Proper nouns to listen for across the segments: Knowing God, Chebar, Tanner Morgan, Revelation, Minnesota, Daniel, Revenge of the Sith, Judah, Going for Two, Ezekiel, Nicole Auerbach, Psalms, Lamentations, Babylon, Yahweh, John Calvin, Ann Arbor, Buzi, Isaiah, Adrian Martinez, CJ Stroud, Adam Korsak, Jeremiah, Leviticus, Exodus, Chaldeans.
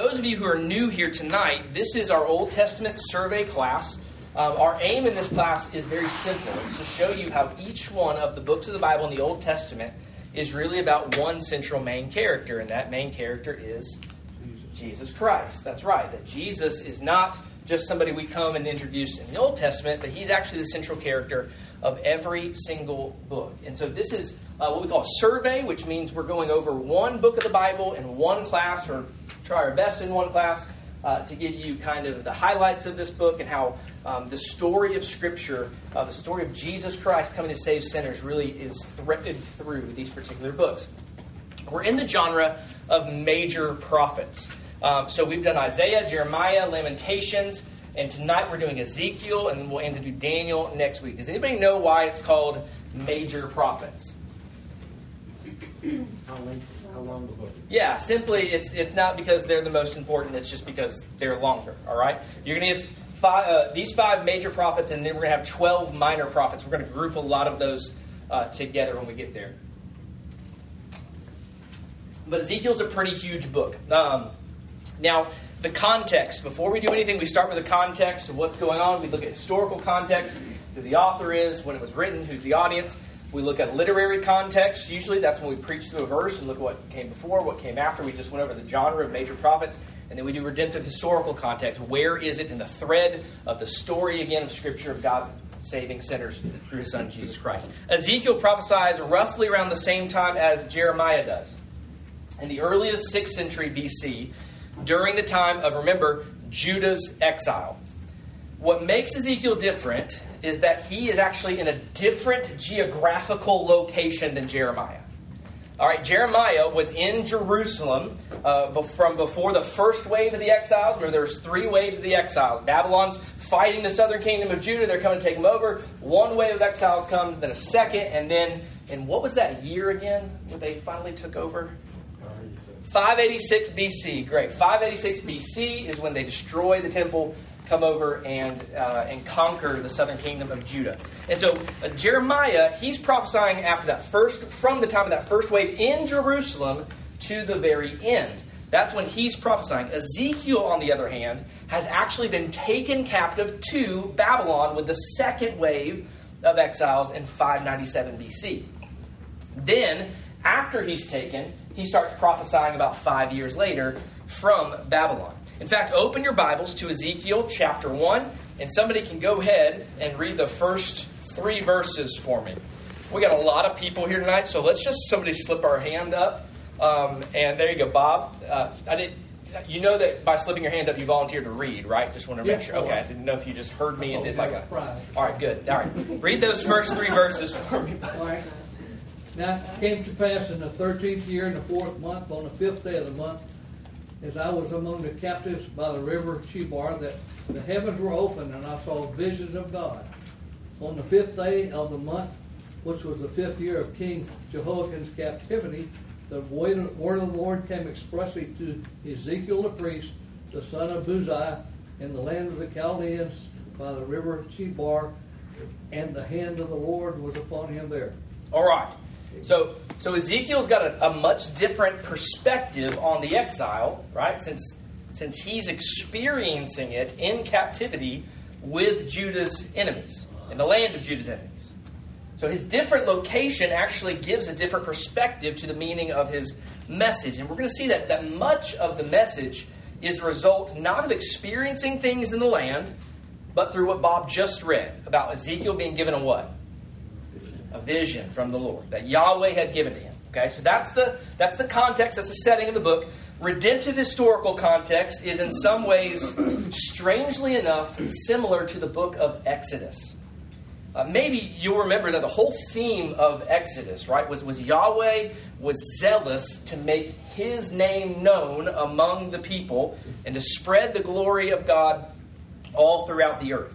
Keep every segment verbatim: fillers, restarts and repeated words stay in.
those of you who are new here tonight, this is our Old Testament survey class. Um, our aim in this class is very simple. It's to show you how each one of the books of the Bible in the Old Testament is really about one central main character, and that main character is Jesus Christ. That's right, that Jesus is not just somebody we come and introduce in the Old Testament, but he's actually the central character of every single book. And so this is uh, what we call a survey, which means we're going over one book of the Bible in one class, or try our best in one class, Uh, to give you kind of the highlights of this book and how um, the story of Scripture, uh, the story of Jesus Christ coming to save sinners really is threaded through these particular books. We're in the genre of major prophets. Um, so we've done Isaiah, Jeremiah, Lamentations, and tonight we're doing Ezekiel, and then we'll aim to do Daniel next week. Does anybody know why it's called major prophets? How long the book? Yeah, simply it's it's not because they're the most important. It's just because they're longer. All right, you're going to have five, uh, these five major prophets, and then we're going to have twelve minor prophets. We're going to group a lot of those uh, together when we get there. But Ezekiel's a pretty huge book. Um, now, the context. Before we do anything, we start with the context of what's going on. We look at historical context, who the author is, when it was written, who's the audience. We look at literary context. Usually that's when we preach through a verse and look at what came before, what came after. We just went over the genre of major prophets. And then we do redemptive historical context. Where is it in the thread of the story, again, of Scripture of God saving sinners through His Son, Jesus Christ? Ezekiel prophesies roughly around the same time as Jeremiah does. In the earliest sixth century B C, during the time of, remember, Judah's exile. What makes Ezekiel different is that he is actually in a different geographical location than Jeremiah. All right, Jeremiah was in Jerusalem uh, from before the first wave of the exiles. Remember, there was three waves of the exiles. Babylon's fighting the southern kingdom of Judah. They're coming to take them over. One wave of exiles comes, then a second, and then, and what was that year again when they finally took over? five eighty-six B C. Great. five eighty-six B C is when they destroy the temple, come over and uh, and conquer the southern kingdom of Judah. And so uh, Jeremiah, he's prophesying after that first, from the time of that first wave in Jerusalem to the very end. That's when he's prophesying. Ezekiel, on the other hand, has actually been taken captive to Babylon with the second wave of exiles in five ninety-seven B C. Then, after he's taken, he starts prophesying about five years later from Babylon. In fact, open your Bibles to Ezekiel chapter one, and somebody can go ahead and read the first three verses for me. We got a lot of people here tonight, so let's just somebody slip our hand up. Um, and there you go, Bob. Uh, I did. You know that by slipping your hand up, you volunteered to read, right? Just want to make sure. Okay, I didn't know if you just heard me and did like a... All right, good. All right. Read those first three verses for me. All right. Now it came to pass in the thirteenth year, in the fourth month, on the fifth day of the month, as I was among the captives by the river Chebar, that the heavens were opened, and I saw visions of God. On the fifth day of the month, which was the fifth year of King Jehoiakim's captivity, the word of the Lord came expressly to Ezekiel the priest, the son of Buzi, in the land of the Chaldeans by the river Chebar, and the hand of the Lord was upon him there. All right. So, so Ezekiel's got a, a much different perspective on the exile, right? Since, since he's experiencing it in captivity with Judah's enemies, in the land of Judah's enemies. So his different location actually gives a different perspective to the meaning of his message. And we're going to see that, that much of the message is the result not of experiencing things in the land, but through what Bob just read about Ezekiel being given a what? A vision from the Lord that Yahweh had given to him. Okay, so that's the that's the context, that's the setting of the book. Redemptive historical context is in some ways, strangely enough, similar to the book of Exodus. Uh, maybe you'll remember that the whole theme of Exodus, right, was, was Yahweh was zealous to make His name known among the people and to spread the glory of God all throughout the earth.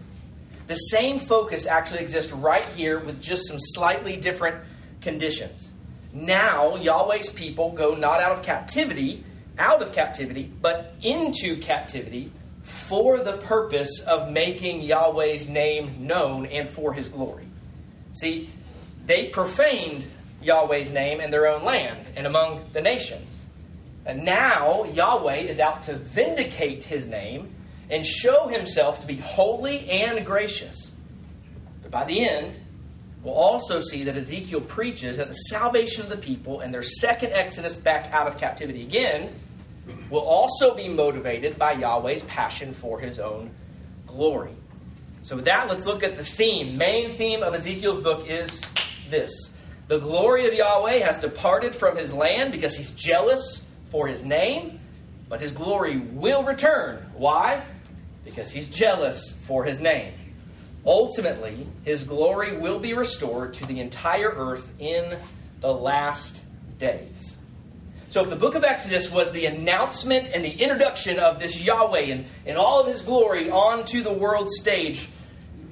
The same focus actually exists right here with just some slightly different conditions. Now, Yahweh's people go not out of captivity, out of captivity, but into captivity for the purpose of making Yahweh's name known and for His glory. See, they profaned Yahweh's name in their own land and among the nations. And now Yahweh is out to vindicate his name and show himself to be holy and gracious. But by the end, we'll also see that Ezekiel preaches that the salvation of the people and their second exodus back out of captivity again will also be motivated by Yahweh's passion for his own glory. So with that, let's look at the theme. Main theme of Ezekiel's book is this. The glory of Yahweh has departed from his land because he's jealous for his name, but his glory will return. Why? Because he's jealous for his name. Ultimately, his glory will be restored to the entire earth in the last days. So if the book of Exodus was the announcement and the introduction of this Yahweh and, and all of his glory onto the world stage,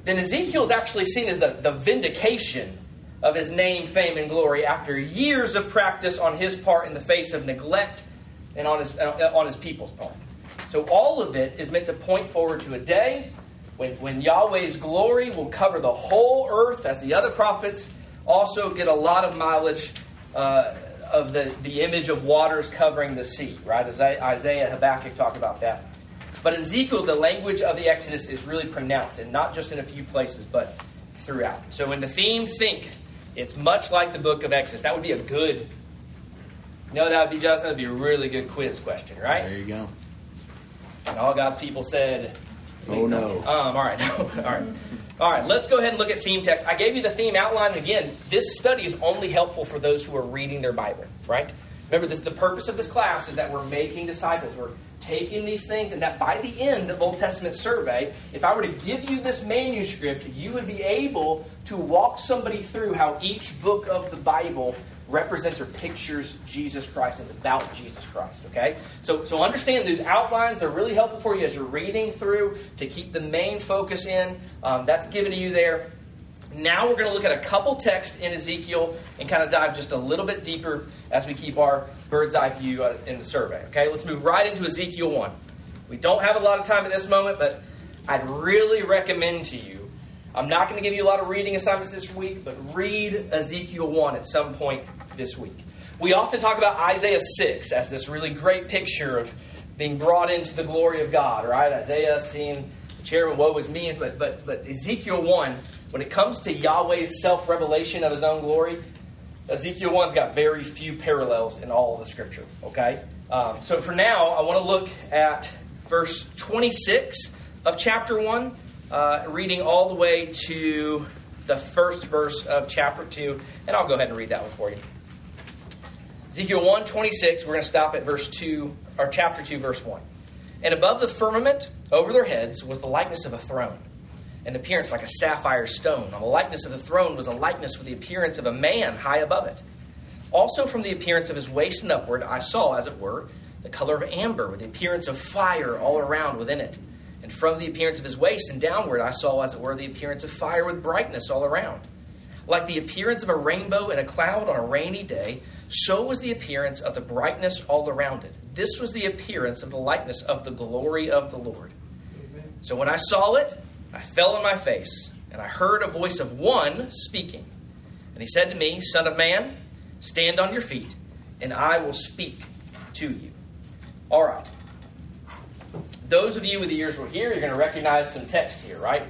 then Ezekiel is actually seen as the, the vindication of his name, fame, and glory after years of practice on his part in the face of neglect and on his, on his people's part. So all of it is meant to point forward to a day When, when Yahweh's glory will cover the whole earth, as the other prophets also get a lot of mileage uh, of the, the image of waters covering the sea, right? Isaiah, Habakkuk talk about that. But in Ezekiel, the language of the Exodus is really pronounced, and not just in a few places, but throughout. So in the theme, think, it's much like the book of Exodus. That would be a good, no, that would be, Justin, that would be a really good quiz question, right? There you go. And all God's people said... Oh, no. Um, all right. all right. All right. Let's go ahead and look at theme text. I gave you the theme outline. Again, this study is only helpful for those who are reading their Bible, right? Remember, this, the purpose of this class is that we're making disciples. We're taking these things, and that by the end of Old Testament survey, if I were to give you this manuscript, you would be able to walk somebody through how each book of the Bible represents or pictures Jesus Christ, is about Jesus Christ, okay? So so understand these outlines. They're really helpful for you as you're reading through to keep the main focus in. Um, that's given to you there. Now we're going to look at a couple texts in Ezekiel and kind of dive just a little bit deeper as we keep our bird's eye view in the survey, okay? Let's move right into Ezekiel one. We don't have a lot of time at this moment, but I'd really recommend to you, I'm not going to give you a lot of reading assignments this week, but read Ezekiel one at some point this week. We often talk about Isaiah six as this really great picture of being brought into the glory of God, right? Isaiah seeing the cherubim, woe is me. But, but, but Ezekiel one, when it comes to Yahweh's self-revelation of his own glory, Ezekiel one's got very few parallels in all of the scripture, okay? Um, so for now, I want to look at verse twenty-six of chapter one. Uh, reading all the way to the first verse of chapter two. And I'll go ahead and read that one for you. Ezekiel one twenty-six, we're going to stop at verse two, or chapter two, verse one. And above the firmament, over their heads, was the likeness of a throne, an appearance like a sapphire stone. On the likeness of the throne was a likeness with the appearance of a man high above it. Also from the appearance of his waist and upward, I saw, as it were, the color of amber, with the appearance of fire all around within it. And from the appearance of his waist and downward, I saw, as it were, the appearance of fire with brightness all around. Like the appearance of a rainbow in a cloud on a rainy day, so was the appearance of the brightness all around it. This was the appearance of the likeness of the glory of the Lord. Amen. So when I saw it, I fell on my face, and I heard a voice of one speaking. And he said to me, Son of man, stand on your feet, and I will speak to you. All right. Those of you with the ears who are here, you're going to recognize some text here, right?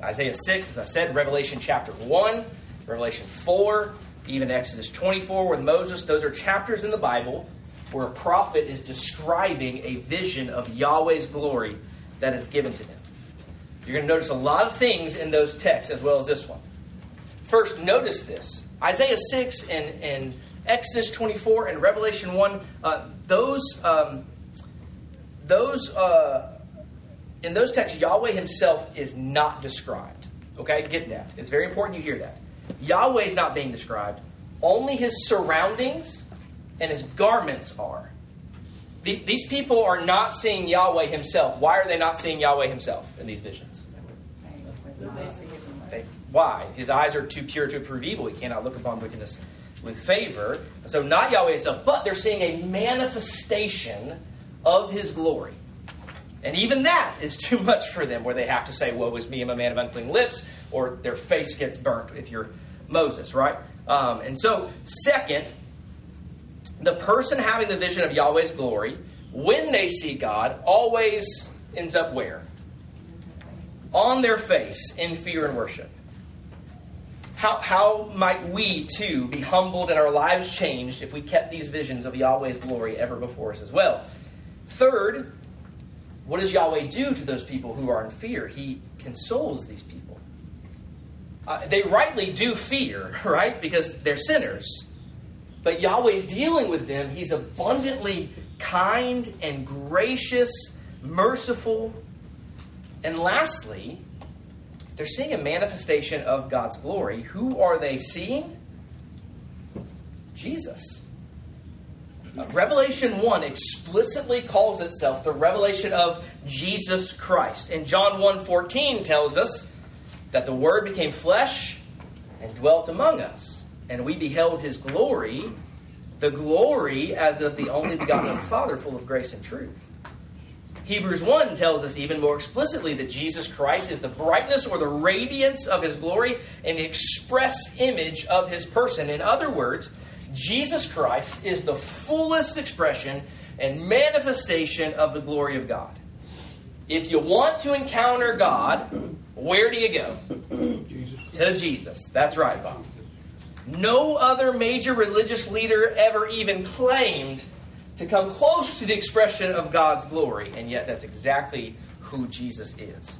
Isaiah six, as I said, Revelation chapter one, Revelation four, even Exodus twenty-four with Moses. Those are chapters in the Bible where a prophet is describing a vision of Yahweh's glory that is given to them. You're going to notice a lot of things in those texts as well as this one. First, notice this. Isaiah six and, and Exodus twenty-four and Revelation one, uh, those... Um, Those uh, in those texts, Yahweh himself is not described. Okay, get that. It's very important you hear that. Yahweh is not being described. Only his surroundings and his garments are. These, these people are not seeing Yahweh himself. Why are they not seeing Yahweh himself in these visions? They, why? His eyes are too pure to approve evil. He cannot look upon wickedness with favor. So not Yahweh himself, but they're seeing a manifestation of his glory. And even that is too much for them, where they have to say, woe is me, I'm a man of unclean lips, or their face gets burnt if you're Moses, right? Um, and so, second, the person having the vision of Yahweh's glory, when they see God, always ends up where? On their face in fear and worship. How, how might we, too, be humbled and our lives changed if we kept these visions of Yahweh's glory ever before us as well? Third, what does Yahweh do to those people who are in fear? He consoles these people. Uh, they rightly do fear, right? Because they're sinners. But Yahweh's dealing with them. He's abundantly kind and gracious, merciful. And lastly, they're seeing a manifestation of God's glory. Who are they seeing? Jesus. Uh, Revelation one explicitly calls itself the revelation of Jesus Christ. And John one fourteen tells us that the Word became flesh and dwelt among us. And we beheld His glory, the glory as of the only begotten Father, full of grace and truth. Hebrews one tells us even more explicitly that Jesus Christ is the brightness or the radiance of His glory and the express image of His person. In other words, Jesus Christ is the fullest expression and manifestation of the glory of God. If you want to encounter God, where do you go? Jesus. To Jesus. That's right, Bob. No other major religious leader ever even claimed to come close to the expression of God's glory. And yet that's exactly who Jesus is.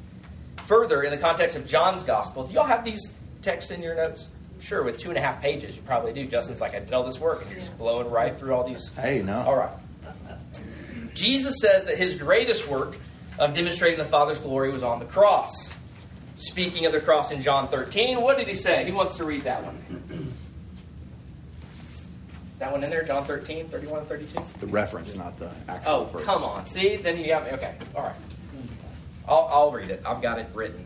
Further, in the context of John's gospel, do y'all have these texts in your notes? Sure, with two and a half pages, you probably do. Justin's like, I did all this work, and you're just blowing right through all these. Hey, no. All right. Jesus says that His greatest work of demonstrating the Father's glory was on the cross. Speaking of the cross in John thirteen, what did He say? Who wants to read that one? That one in there, John thirteen, thirty-one, thirty-two? The reference, not the actual Oh, verse. Come on. See? Then you got me. Okay. All right. I'll, I'll read it. I've got it written.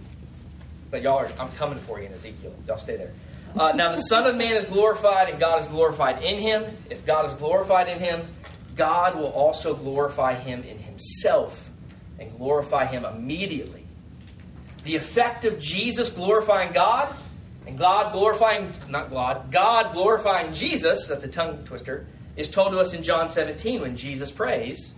But y'all are, I'm coming for you in Ezekiel. Y'all stay there. Uh, now the Son of Man is glorified and God is glorified in Him. If God is glorified in Him, God will also glorify Him in Himself and glorify Him immediately. The effect of Jesus glorifying God and God glorifying, not God, God glorifying Jesus, that's a tongue twister, is told to us in John seventeen when Jesus prays,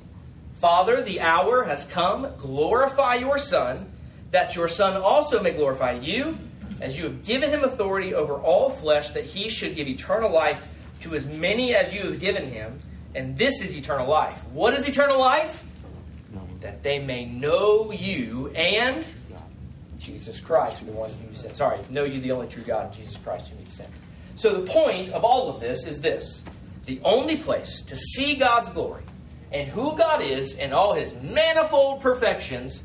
Father, the hour has come, glorify your Son, that your Son also may glorify you, as you have given Him authority over all flesh, that He should give eternal life to as many as you have given Him, and this is eternal life. What is eternal life? That they may know you and Jesus Christ, the one who you sent. Sorry, know you, the only true God, and Jesus Christ, whom you sent. So the point of all of this is this. The only place to see God's glory and who God is and all His manifold perfections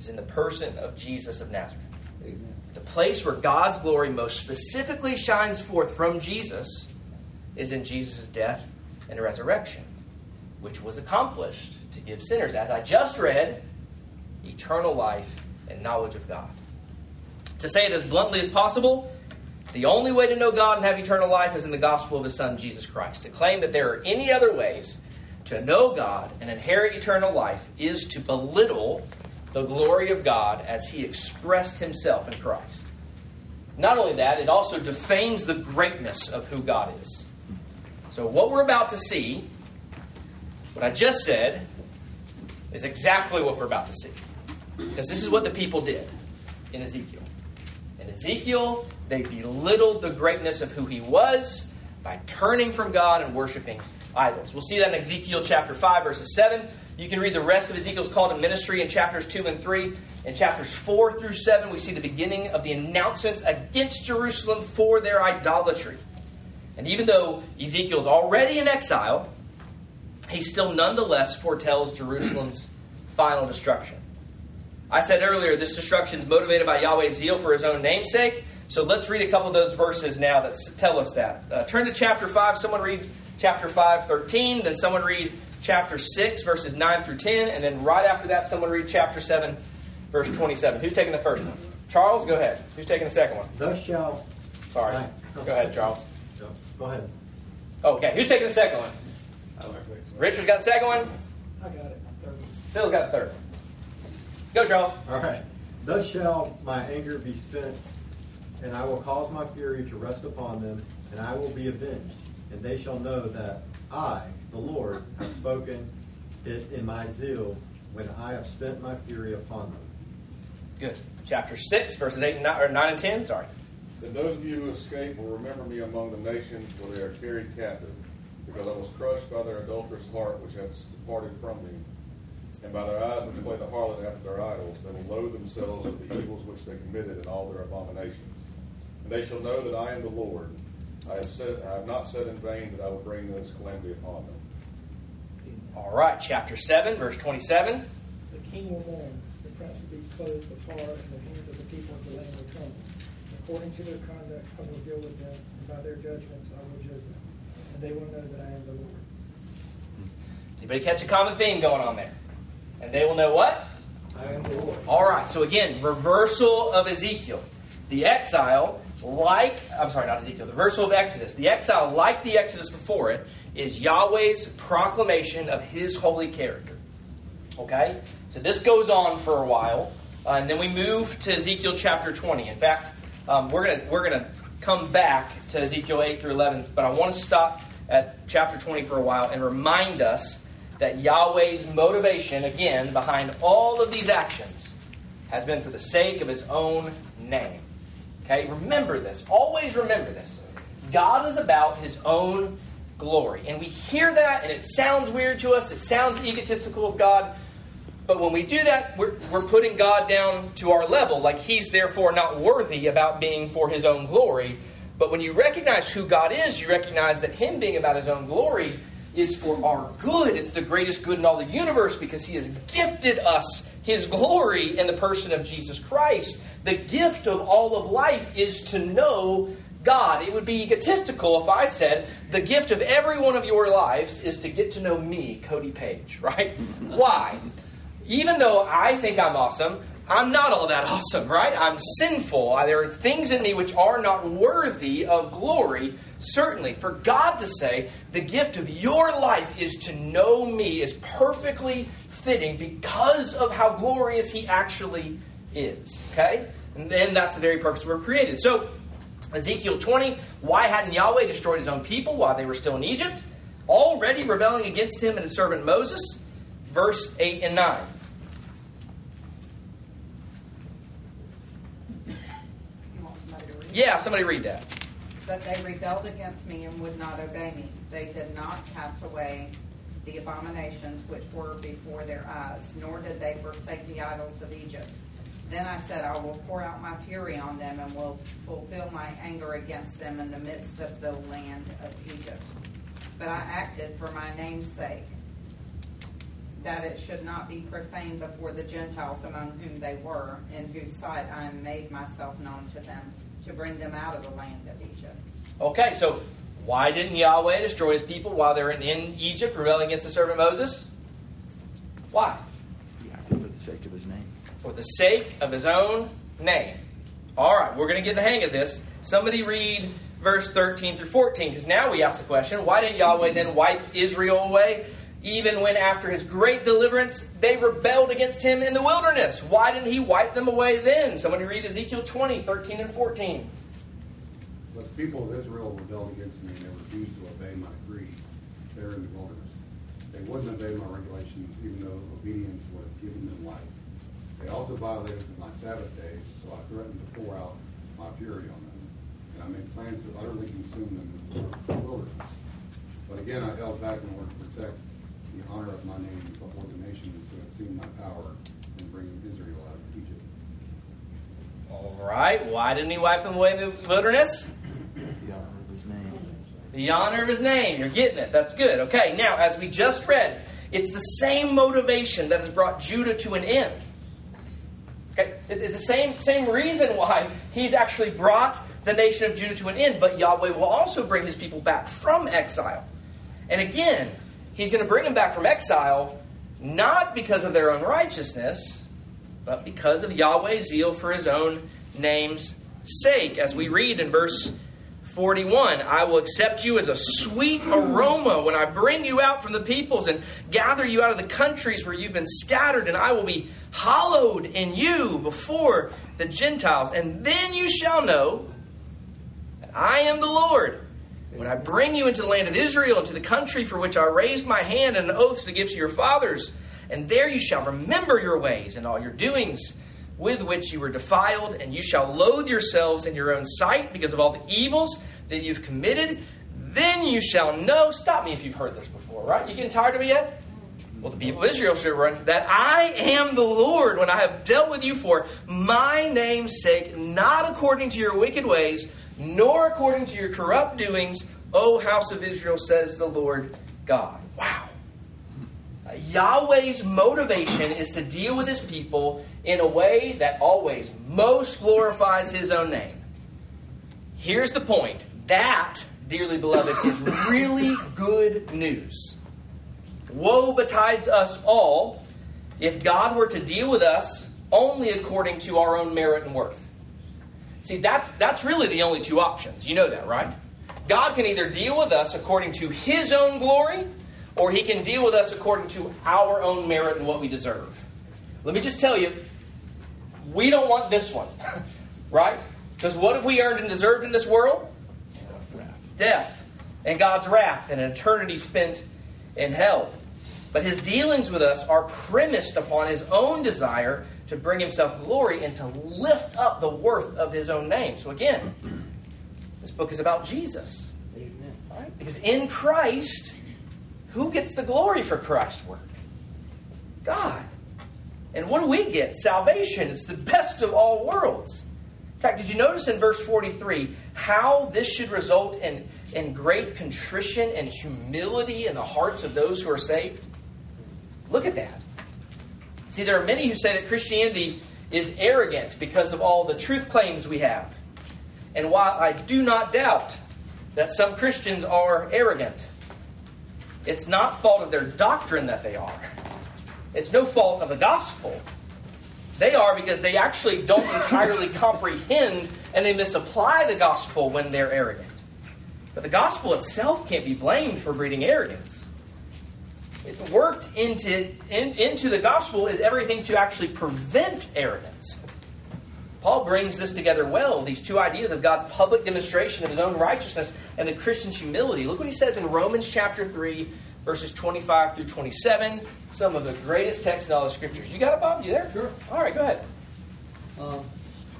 is in the person of Jesus of Nazareth. Amen. The place where God's glory most specifically shines forth from Jesus is in Jesus' death and resurrection, which was accomplished to give sinners, as I just read, eternal life and knowledge of God. To say it as bluntly as possible, the only way to know God and have eternal life is in the gospel of His Son, Jesus Christ. To claim that there are any other ways to know God and inherit eternal life is to belittle the glory of God as He expressed Himself in Christ. Not only that, it also defames the greatness of who God is. So what we're about to see, what I just said, is exactly what we're about to see. Because this is what the people did in Ezekiel. In Ezekiel, they belittled the greatness of who He was by turning from God and worshiping idols. We'll see that in Ezekiel chapter five, verses seven. You can read the rest of Ezekiel's call to ministry in chapters two and three. In chapters four through seven, we see the beginning of the announcements against Jerusalem for their idolatry. And even though Ezekiel's already in exile, he still nonetheless foretells Jerusalem's final destruction. I said earlier, this destruction is motivated by Yahweh's zeal for His own namesake. So let's read a couple of those verses now that tell us that. Uh, turn to chapter five. Someone read chapter five, thirteen. Then someone read chapter six, verses nine through ten. And then right after that, someone read chapter seven, verse twenty-seven. Who's taking the first one? Charles, go ahead. Who's taking the second one? Thus shall. Sorry. I, go ahead, Charles. Go ahead. Okay. Who's taking the second one? Richard's got the second one? I got it. Third. Phil's got the third one. Go, Charles. All right. Thus shall my anger be spent, and I will cause my fury to rest upon them, and I will be avenged, and they shall know that I, the Lord, have spoken it in my zeal when I have spent my fury upon them. Good. Chapter six, verses eight and nine, or nine and ten, sorry. Then those of you who escape will remember me among the nations where they are carried captive, because I was crushed by their adulterous heart which has departed from me, and by their eyes which play the harlot after their idols. They will loathe themselves of the evils which they committed and all their abominations. And they shall know that I am the Lord. I have said, I have not said in vain that I will bring this calamity upon them. All right, chapter seven, verse twenty-seven. The king will mourn, the prince will be clothed with horror, and the hands of the people of the land will tremble. According to their conduct, I will deal with them, and by their judgments, I will judge them. And they will know that I am the Lord. Anybody catch a common theme going on there? And they will know what? I am the Lord. All right, so again, reversal of Ezekiel. The exile, like, I'm sorry, not Ezekiel, the reversal of Exodus. The exile, like the Exodus before it, is Yahweh's proclamation of His holy character. Okay? So this goes on for a while, uh, and then we move to Ezekiel chapter twenty. In fact, um, we're going to we're gonna come back to Ezekiel eight through eleven, but I want to stop at chapter twenty for a while and remind us that Yahweh's motivation, again, behind all of these actions has been for the sake of His own name. Okay, remember this. Always remember this. God is about His own glory. And we hear that, and it sounds weird to us. It sounds egotistical of God. But when we do that, we're, we're putting God down to our level, like He's therefore not worthy about being for His own glory. But when you recognize who God is, you recognize that Him being about His own glory is for our good. It's the greatest good in all the universe because He has gifted us His glory in the person of Jesus Christ. The gift of all of life is to know God. It would be egotistical if I said, the gift of every one of your lives is to get to know me, Cody Page, right? Why? Even though I think I'm awesome, I'm not all that awesome, right? I'm sinful. There are things in me which are not worthy of glory. Certainly, for God to say, the gift of your life is to know me is perfectly fitting because of how glorious He actually is. Okay? And then that's the very purpose we're created. So, Ezekiel twenty, why hadn't Yahweh destroyed His own people while they were still in Egypt? Already rebelling against Him and His servant Moses. Verse eight and nine. Yeah, somebody read that. But they rebelled against me and would not obey me. They did not cast away the abominations which were before their eyes, nor did they forsake the idols of Egypt. Then I said, I will pour out my fury on them and will fulfill my anger against them in the midst of the land of Egypt. But I acted for my name's sake, that it should not be profaned before the Gentiles among whom they were, in whose sight I made myself known to them, to bring them out of the land of Egypt. Okay, so why didn't Yahweh destroy His people while they were in, in Egypt, rebelling against His servant Moses? Why? Yeah, for the sake of His name. For the sake of His own name. All right, we're going to get the hang of this. Somebody read verse thirteen through fourteen, because now we ask the question, why did Yahweh then wipe Israel away, even when after His great deliverance, they rebelled against Him in the wilderness? Why didn't He wipe them away then? Somebody read Ezekiel twenty, thirteen and fourteen. But the people of Israel rebelled against me, and they refused to obey my decrees there in the wilderness. They wouldn't obey my regulations, even though obedience would have given them life. They also violated my Sabbath days, so I threatened to pour out my fury on them, and I made plans to utterly consume them in the wilderness. But again, I held back in order to protect the honor of my name before the nations who had seen my power in bringing Israel out of Egypt. All right. Why didn't He wipe them away in the wilderness? The honor of His name. The honor of His name. You're getting it. That's good. Okay. Now, as we just read, it's the same motivation that has brought Judah to an end. Okay. It's the same same reason why He's actually brought the nation of Judah to an end. But Yahweh will also bring His people back from exile. And again, He's going to bring them back from exile, not because of their own righteousness, but because of Yahweh's zeal for His own name's sake. As we read in verse forty-one, I will accept you as a sweet aroma when I bring you out from the peoples and gather you out of the countries where you've been scattered, and I will be hallowed in you before the Gentiles. And then you shall know that I am the Lord, When I bring you into the land of Israel, to the country for which I raised my hand and an oath to give to your fathers, and there you shall remember your ways and all your doings with which you were defiled, and you shall loathe yourselves in your own sight because of all the evils that you've committed. Then you shall know, stop me if you've heard this before, right? You getting tired of it yet? Well, the people of Israel should run, that I am the Lord when I have dealt with you for my name's sake, not according to your wicked ways, nor according to your corrupt doings, O house of Israel, says the Lord God. Wow. Yahweh's motivation is to deal with his people in a way that always most glorifies his own name. Here's the point. That, dearly beloved, is really good news. Woe betides us all if God were to deal with us only according to our own merit and worth. See, that's that's really the only two options. You know that, right? God can either deal with us according to his own glory, or he can deal with us according to our own merit and what we deserve. Let me just tell you, we don't want this one, right? Because what have we earned and deserved in this world? Death and God's wrath and an eternity spent in hell. But his dealings with us are premised upon his own desire to bring himself glory and to lift up the worth of his own name. So again, this book is about Jesus. Amen. Right? Because in Christ, who gets the glory for Christ's work? God. And what do we get? Salvation. It's the best of all worlds. In fact, did you notice in verse forty-three how this should result in, in great contrition and humility in the hearts of those who are saved? Look at that. See, there are many who say that Christianity is arrogant because of all the truth claims we have. And while I do not doubt that some Christians are arrogant, it's not fault of their doctrine that they are. It's no fault of the gospel. They are because they actually don't entirely comprehend and they misapply the gospel when they're arrogant. But the gospel itself can't be blamed for breeding arrogance. It worked into, in, into the gospel is everything to actually prevent arrogance. Paul brings this together well, these two ideas of God's public demonstration of his own righteousness and the Christian's humility. Look what he says in Romans chapter three, verses twenty-five through twenty-seven, some of the greatest texts in all the scriptures. You got it, Bob? You there? Sure. All right, go ahead. Uh,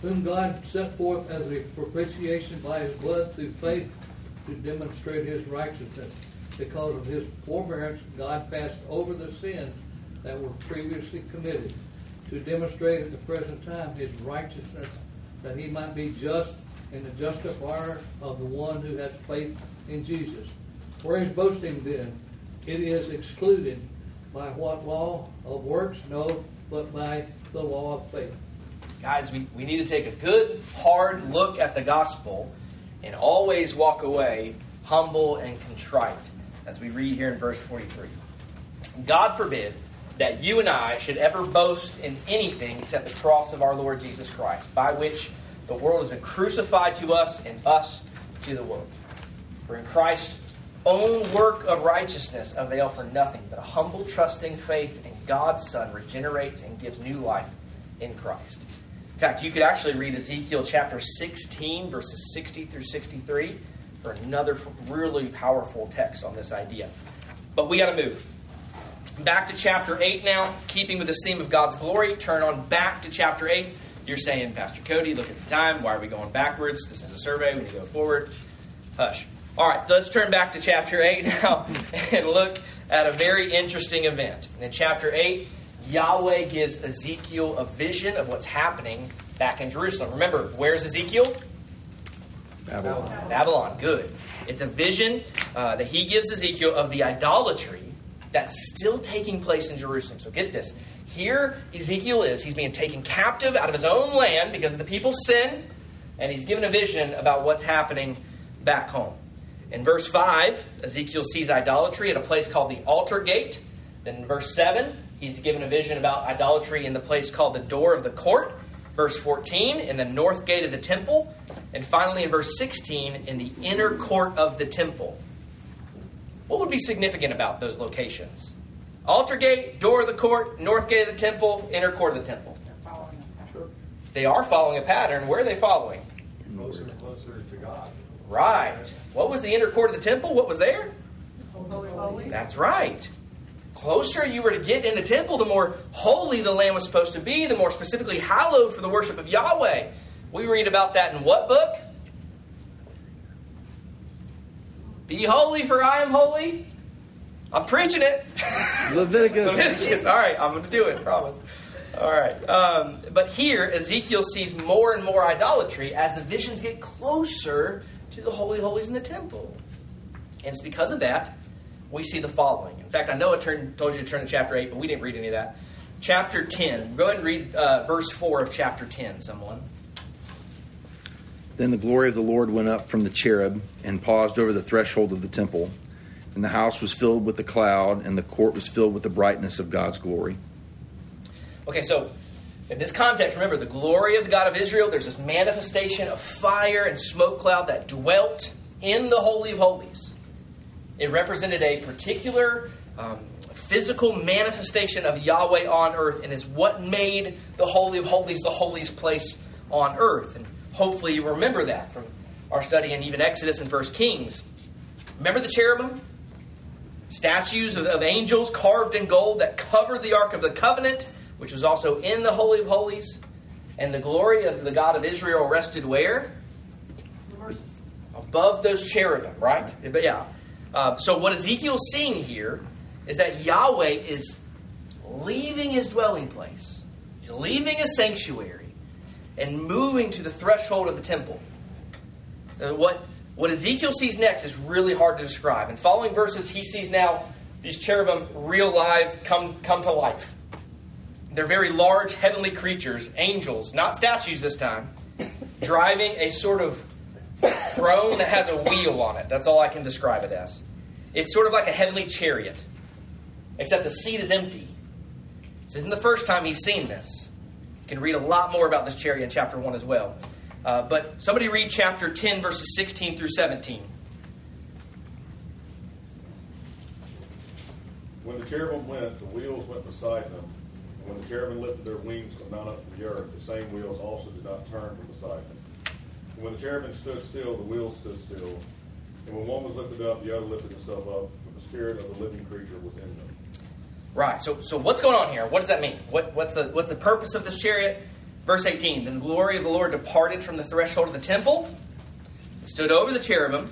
whom God set forth as a propitiation by his blood through faith to demonstrate his righteousness. Because of his forbearance, God passed over the sins that were previously committed, to demonstrate at the present time his righteousness, that he might be just and the justifier of the one who has faith in Jesus. Where is boasting then? It is excluded. By what law? Of works? No, but by the law of faith. Guys, we, we need to take a good, hard look at the gospel and always walk away humble and contrite, as we read here in verse forty-three. God forbid that you and I should ever boast in anything except the cross of our Lord Jesus Christ, by which the world has been crucified to us and us to the world. For in Christ's own work of righteousness avail for nothing, but a humble, trusting faith in God's Son regenerates and gives new life in Christ. In fact, you could actually read Ezekiel chapter sixteen, verses sixty through sixty-three, for another really powerful text on this idea. But we got to move. Back to chapter eight now, keeping with this theme of God's glory. Turn on back to chapter eight. You're saying, Pastor Cody, look at the time. Why are we going backwards? This is a survey. We need to go forward. Hush. All right, so let's turn back to chapter eight now and look at a very interesting event. In chapter eight, Yahweh gives Ezekiel a vision of what's happening back in Jerusalem. Remember, where's Ezekiel? Babylon. Babylon, Babylon. Good. It's a vision uh, that he gives Ezekiel of the idolatry that's still taking place in Jerusalem. So get this. Here Ezekiel is. He's being taken captive out of his own land because of the people's sin. And he's given a vision about what's happening back home. In verse five, Ezekiel sees idolatry at a place called the Altar Gate. Then in verse seven, he's given a vision about idolatry in the place called the Door of the Court. Verse fourteen, in the north gate of the temple. And finally in verse sixteen, in the inner court of the temple. What would be significant about those locations? Altar gate, door of the court, north gate of the temple, inner court of the temple. They're following a pattern. They are following a pattern. Where are they following? Closer and closer to God. Right. What was the inner court of the temple? What was there? Holy, holy. That's right. Closer you were to get in the temple, the more holy the land was supposed to be, the more specifically hallowed for the worship of Yahweh. We read about that in what book? Be holy, for I am holy. I'm preaching it. Leviticus. Leviticus. All right, I'm going to do it, I promise. All right. Um, but here, Ezekiel sees more and more idolatry as the visions get closer to the Holy Holies in the temple. And it's because of that we see the following. In fact, I know I turned, told you to turn to chapter eight, but we didn't read any of that. Chapter ten. Go ahead and read uh, verse four of chapter ten, someone. Then the glory of the Lord went up from the cherub and paused over the threshold of the temple. And the house was filled with the cloud, and the court was filled with the brightness of God's glory. Okay, so in this context, remember, the glory of the God of Israel, there's this manifestation of fire and smoke cloud that dwelt in the Holy of Holies. It represented a particular um, physical manifestation of Yahweh on earth, and is what made the Holy of Holies the holiest place on earth. And hopefully you remember that from our study in even Exodus and First Kings. Remember the cherubim? Statues of, of angels carved in gold that covered the Ark of the Covenant, which was also in the Holy of Holies. And the glory of the God of Israel rested where? Above those cherubim, right? But yeah. Uh, so what Ezekiel's seeing here is that Yahweh is leaving his dwelling place. He's leaving his sanctuary and moving to the threshold of the temple. Uh, what What Ezekiel sees next is really hard to describe. In following verses, he sees now these cherubim, real live, come, come to life. They're very large, heavenly creatures, angels, not statues this time, driving a sort of throne that has a wheel on it. That's all I can describe it as. It's sort of like a heavenly chariot, except the seat is empty. This isn't the first time he's seen this. You can read a lot more about this chariot in chapter one as well. Uh, but somebody read chapter ten, verses sixteen through seventeen. When the cherubim went, the wheels went beside them. And when the cherubim lifted their wings to mount up from the earth, the same wheels also did not turn from beside them. And when the cherubim stood still, the wheels stood still. And when one was lifted up, the other lifted himself up, for the spirit of the living creature was in them. Right. So, so what's going on here? What does that mean? What, what's the what's the purpose of this chariot? Verse eighteen, then the glory of the Lord departed from the threshold of the temple, and stood over the cherubim.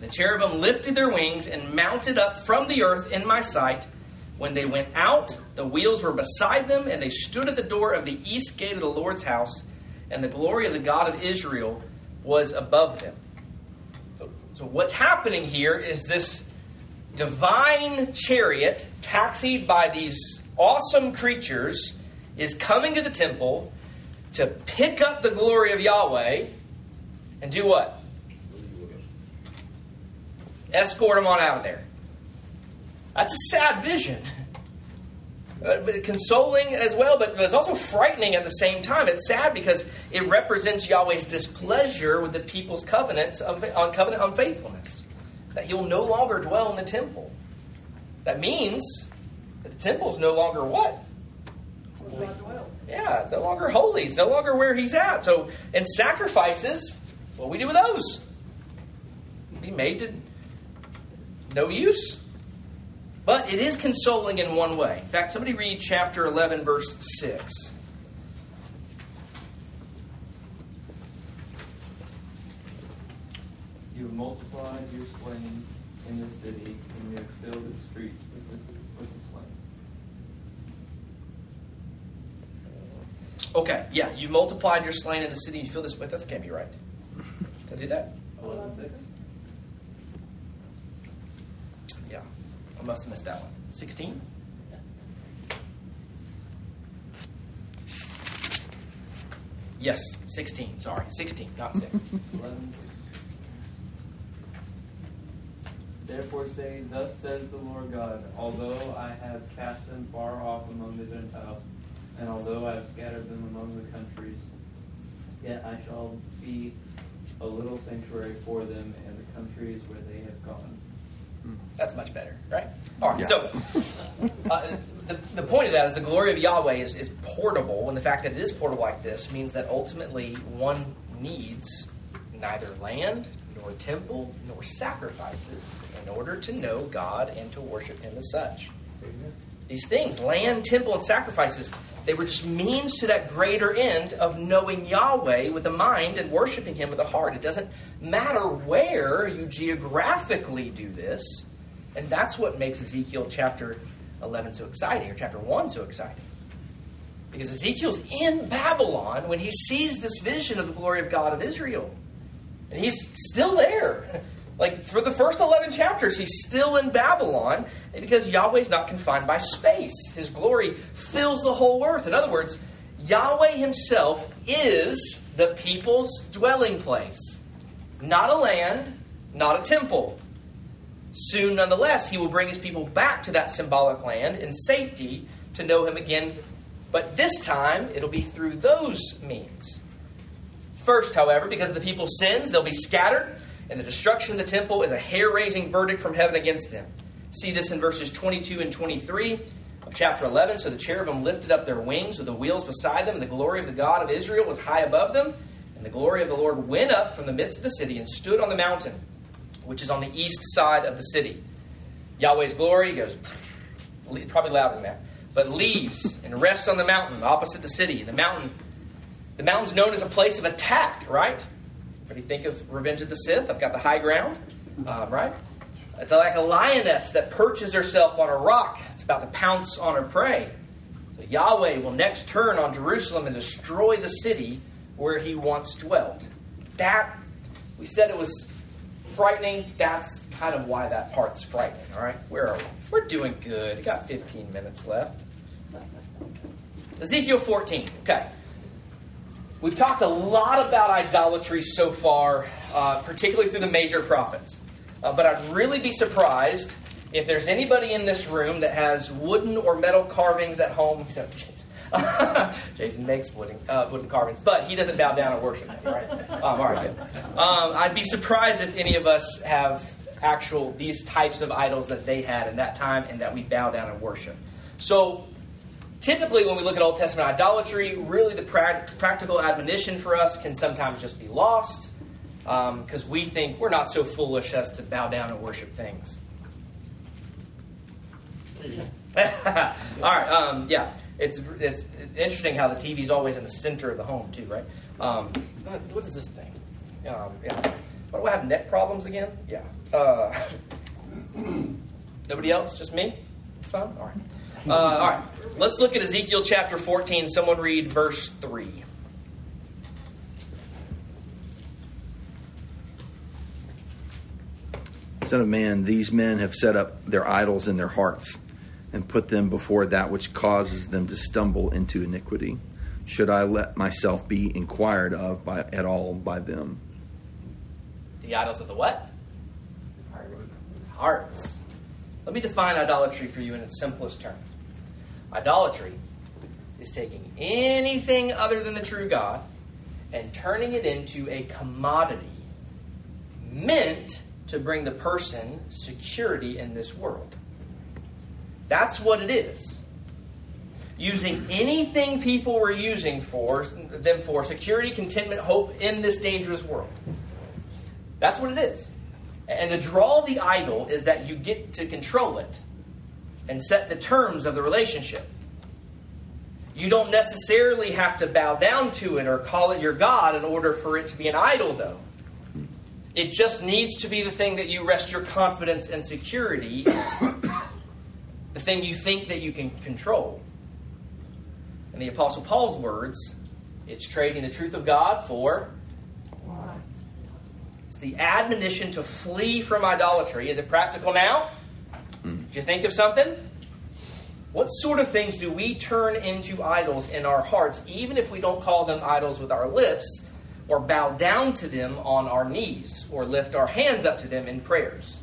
The cherubim lifted their wings and mounted up from the earth in my sight. When they went out, the wheels were beside them, and they stood at the door of the east gate of the Lord's house, and the glory of the God of Israel was above them. So, so what's happening here is this divine chariot, taxied by these awesome creatures, is coming to the temple to pick up the glory of Yahweh and do what? Escort him on out of there. That's a sad vision. But consoling as well, but it's also frightening at the same time. It's sad because it represents Yahweh's displeasure with the people's covenants on covenant unfaithfulness. That he will no longer dwell in the temple. That means that the temple is no longer what? Holy. Yeah, it's no longer holy. It's no longer where he's at. So, and sacrifices, what do we do with those? Be made to no use. But it is consoling in one way. In fact, somebody read chapter eleven, verse six. You multiplied your slain in the city, and you have filled its streets with the, with the slain. Okay, yeah, you multiplied your slain in the city. You feel this way? That can't be right. Did I do that? eleven six. Yeah, I must have missed that one. sixteen? Yeah. Yes, sixteen. Sorry, sixteen, not six. eleven six. Therefore say, thus says the Lord God, although I have cast them far off among the Gentiles, and although I have scattered them among the countries, yet I shall be a little sanctuary for them in the countries where they have gone. That's much better, right? All right, yeah. So uh, the, the point of that is the glory of Yahweh is, is portable, and the fact that it is portable like this means that ultimately one needs neither land nor temple, nor sacrifices, in order to know God and to worship him as such. Amen. These things, land, temple, and sacrifices, they were just means to that greater end of knowing Yahweh with the mind and worshiping him with the heart. It doesn't matter where you geographically do this. And that's what makes Ezekiel chapter eleven so exciting, or chapter one so exciting. Because Ezekiel's in Babylon when he sees this vision of the glory of God of Israel. And he's still there. Like, for the first eleven chapters, he's still in Babylon, because Yahweh's not confined by space. His glory fills the whole earth. In other words, Yahweh himself is the people's dwelling place. Not a land, not a temple. Soon, nonetheless, he will bring his people back to that symbolic land in safety to know him again. But this time, it'll be through those means. First, however, because of the people's sins, they'll be scattered. And the destruction of the temple is a hair-raising verdict from heaven against them. See this in verses twenty-two and twenty-three of chapter eleven. So the cherubim lifted up their wings with the wheels beside them. And the glory of the God of Israel was high above them. And the glory of the Lord went up from the midst of the city and stood on the mountain, which is on the east side of the city. Yahweh's glory goes, probably louder than that, but leaves and rests on the mountain opposite the city. And the mountain, the mountain's known as a place of attack, right? What do you think of Revenge of the Sith? I've got the high ground, um, right? It's like a lioness that perches herself on a rock. It's about to pounce on her prey. So Yahweh will next turn on Jerusalem and destroy the city where he once dwelt. That, we said it was frightening. That's kind of why that part's frightening, all right? Where are we? We're doing good. We've got fifteen minutes left. Ezekiel fourteen, okay. We've talked a lot about idolatry so far, uh, particularly through the major prophets. Uh, but I'd really be surprised if there's anybody in this room that has wooden or metal carvings at home, except Jason. Jason makes wooden, uh, wooden carvings, but he doesn't bow down and worship them, right? Um, all right, good. Um, I'd be surprised if any of us have actual, these types of idols that they had in that time and that we bow down and worship. So, typically, when we look at Old Testament idolatry, really the pract- practical admonition for us can sometimes just be lost, because um, we think we're not so foolish as to bow down and worship things. All right, um, yeah, it's, it's it's interesting how the T V's always in the center of the home too, right? Um, what is this thing? Um, yeah, what do I have neck problems again? Yeah, uh, nobody else, just me. Fun, all right. Uh, all right, let's look at Ezekiel chapter fourteen. Someone read verse three. Son of man, these men have set up their idols in their hearts and put them before that which causes them to stumble into iniquity. Should I let myself be inquired of by, at all by them? The idols of the what? Hearts. Let me define idolatry for you in its simplest terms. Idolatry is taking anything other than the true God and turning it into a commodity meant to bring the person security in this world. That's what it is. Using anything people were using for them for security, contentment, hope in this dangerous world. That's what it is. And the draw of the idol is that you get to control it and set the terms of the relationship. You don't necessarily have to bow down to it or call it your God in order for it to be an idol, though. It just needs to be the thing that you rest your confidence and security in, the thing you think that you can control. In the Apostle Paul's words, it's trading the truth of God for... It's the admonition to flee from idolatry. Is it practical now? Did you think of something? What sort of things do we turn into idols in our hearts, even if we don't call them idols with our lips or bow down to them on our knees or lift our hands up to them in prayers?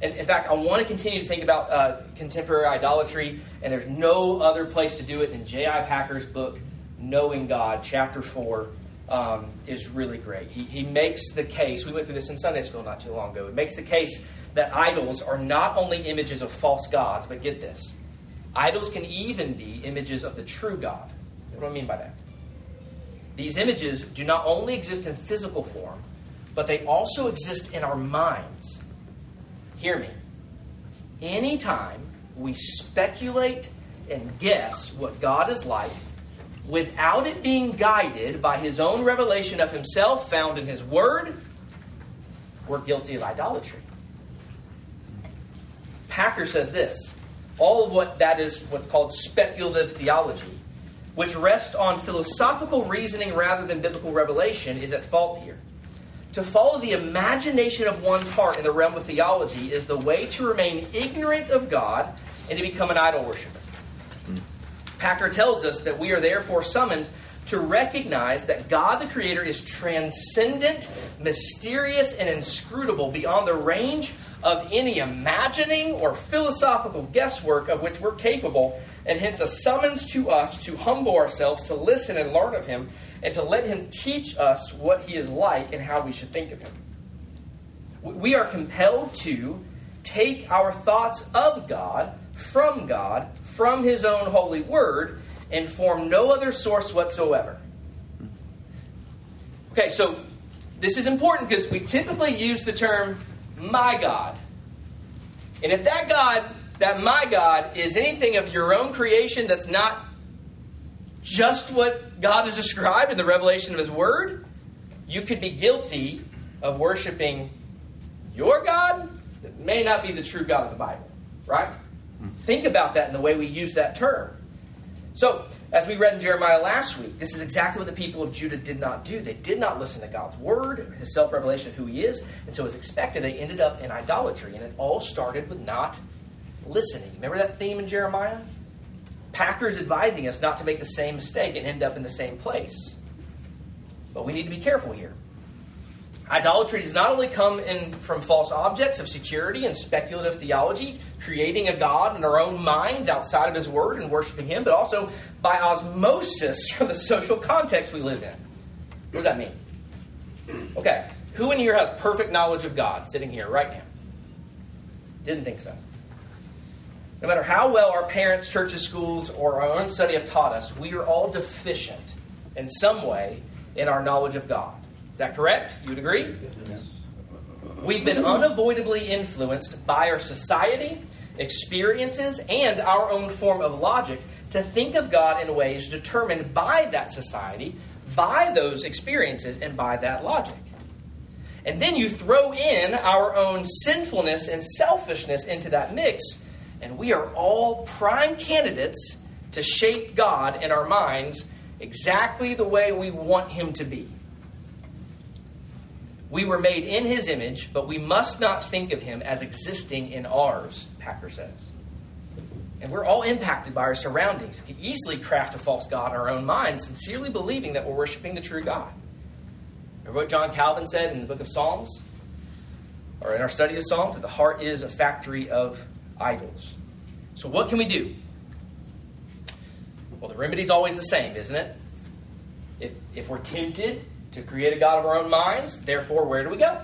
And in fact, I want to continue to think about uh, contemporary idolatry, and there's no other place to do it than J I Packer's book, Knowing God, chapter four. Um, is really great. He, he makes the case, we went through this in Sunday school not too long ago, it makes the case that idols are not only images of false gods, but get this, idols can even be images of the true God. What do I mean by that? These images do not only exist in physical form, but they also exist in our minds. Hear me. Anytime we speculate and guess what God is like, without it being guided by his own revelation of himself found in his word, we're guilty of idolatry. Packer says this, all of what that is what's called speculative theology, which rests on philosophical reasoning rather than biblical revelation, is at fault here. To follow the imagination of one's heart in the realm of theology is the way to remain ignorant of God and to become an idol worshiper. Packer tells us that we are therefore summoned to recognize that God the Creator is transcendent, mysterious, and inscrutable beyond the range of any imagining or philosophical guesswork of which we're capable, and hence a summons to us to humble ourselves, to listen and learn of him, and to let him teach us what he is like and how we should think of him. We are compelled to take our thoughts of God, from God, from his own holy word, and form no other source whatsoever. Okay, so this is important because we typically use the term my God. And if that God, that my God, is anything of your own creation that's not just what God has described in the revelation of his word, you could be guilty of worshiping your God that may not be the true God of the Bible, right? Think about that in the way we use that term. So, as we read in Jeremiah last week, this is exactly what the people of Judah did not do. They did not listen to God's word, his self-revelation of who he is, and so as expected, they ended up in idolatry, and it all started with not listening. Remember that theme in Jeremiah? Packer's advising us not to make the same mistake and end up in the same place. But we need to be careful here. Idolatry does not only come in from false objects of security and speculative theology, creating a God in our own minds outside of his word and worshiping him, but also by osmosis from the social context we live in. What does that mean? Okay, who in here has perfect knowledge of God sitting here right now? Didn't think so. No matter how well our parents, churches, schools, or our own study have taught us, we are all deficient in some way in our knowledge of God. Is that correct? You would agree? Yes. We've been unavoidably influenced by our society, experiences, and our own form of logic to think of God in ways determined by that society, by those experiences, and by that logic. And then you throw in our own sinfulness and selfishness into that mix, and we are all prime candidates to shape God in our minds exactly the way we want him to be. We were made in his image, but we must not think of him as existing in ours, Packer says. And we're all impacted by our surroundings. We can easily craft a false God in our own minds, sincerely believing that we're worshiping the true God. Remember what John Calvin said in the book of Psalms? Or in our study of Psalms? That the heart is a factory of idols. So what can we do? Well, the remedy is always the same, isn't it? If, if we're tempted to create a God of our own minds, therefore, where do we go?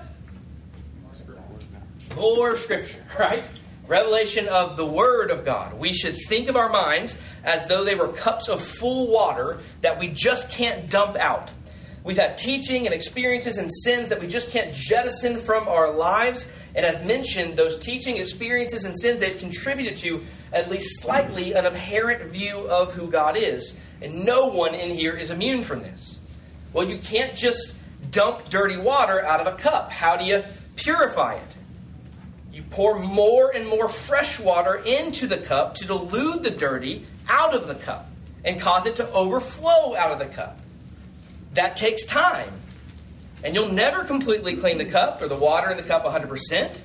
More Scripture, right? Revelation of the Word of God. We should think of our minds as though they were cups of full water that we just can't dump out. We've had teaching and experiences and sins that we just can't jettison from our lives. And as mentioned, those teaching, experiences, and sins, they've contributed to, at least slightly, an inherent view of who God is. And no one in here is immune from this. Well, you can't just dump dirty water out of a cup. How do you purify it? You pour more and more fresh water into the cup to dilute the dirty out of the cup and cause it to overflow out of the cup. That takes time. And you'll never completely clean the cup or the water in the cup one hundred percent,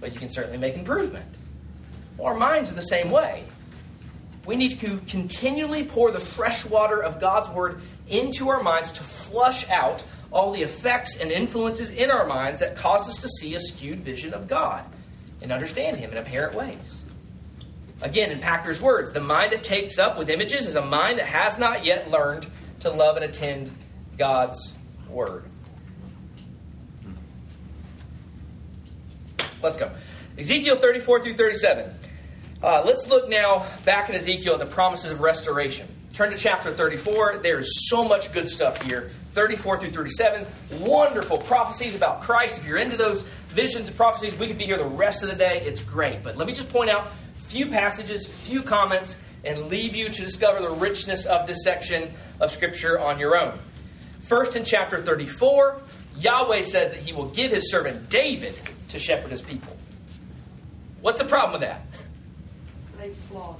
but you can certainly make improvement. Well, our minds are the same way. We need to continually pour the fresh water of God's word into our minds to flush out all the effects and influences in our minds that cause us to see a skewed vision of God and understand him in apparent ways. Again, in Packer's words, the mind that takes up with images is a mind that has not yet learned to love and attend God's word. Let's go. Ezekiel thirty-four through thirty-seven. Uh, let's look now back in Ezekiel at the promises of restoration. Turn to chapter thirty-four. There's so much good stuff here. thirty-four through thirty-seven. Wonderful prophecies about Christ. If you're into those visions and prophecies, we could be here the rest of the day. It's great. But let me just point out a few passages, few comments, and leave you to discover the richness of this section of Scripture on your own. First, in chapter thirty-four, Yahweh says that he will give his servant David to shepherd his people. What's the problem with that? David's flawed.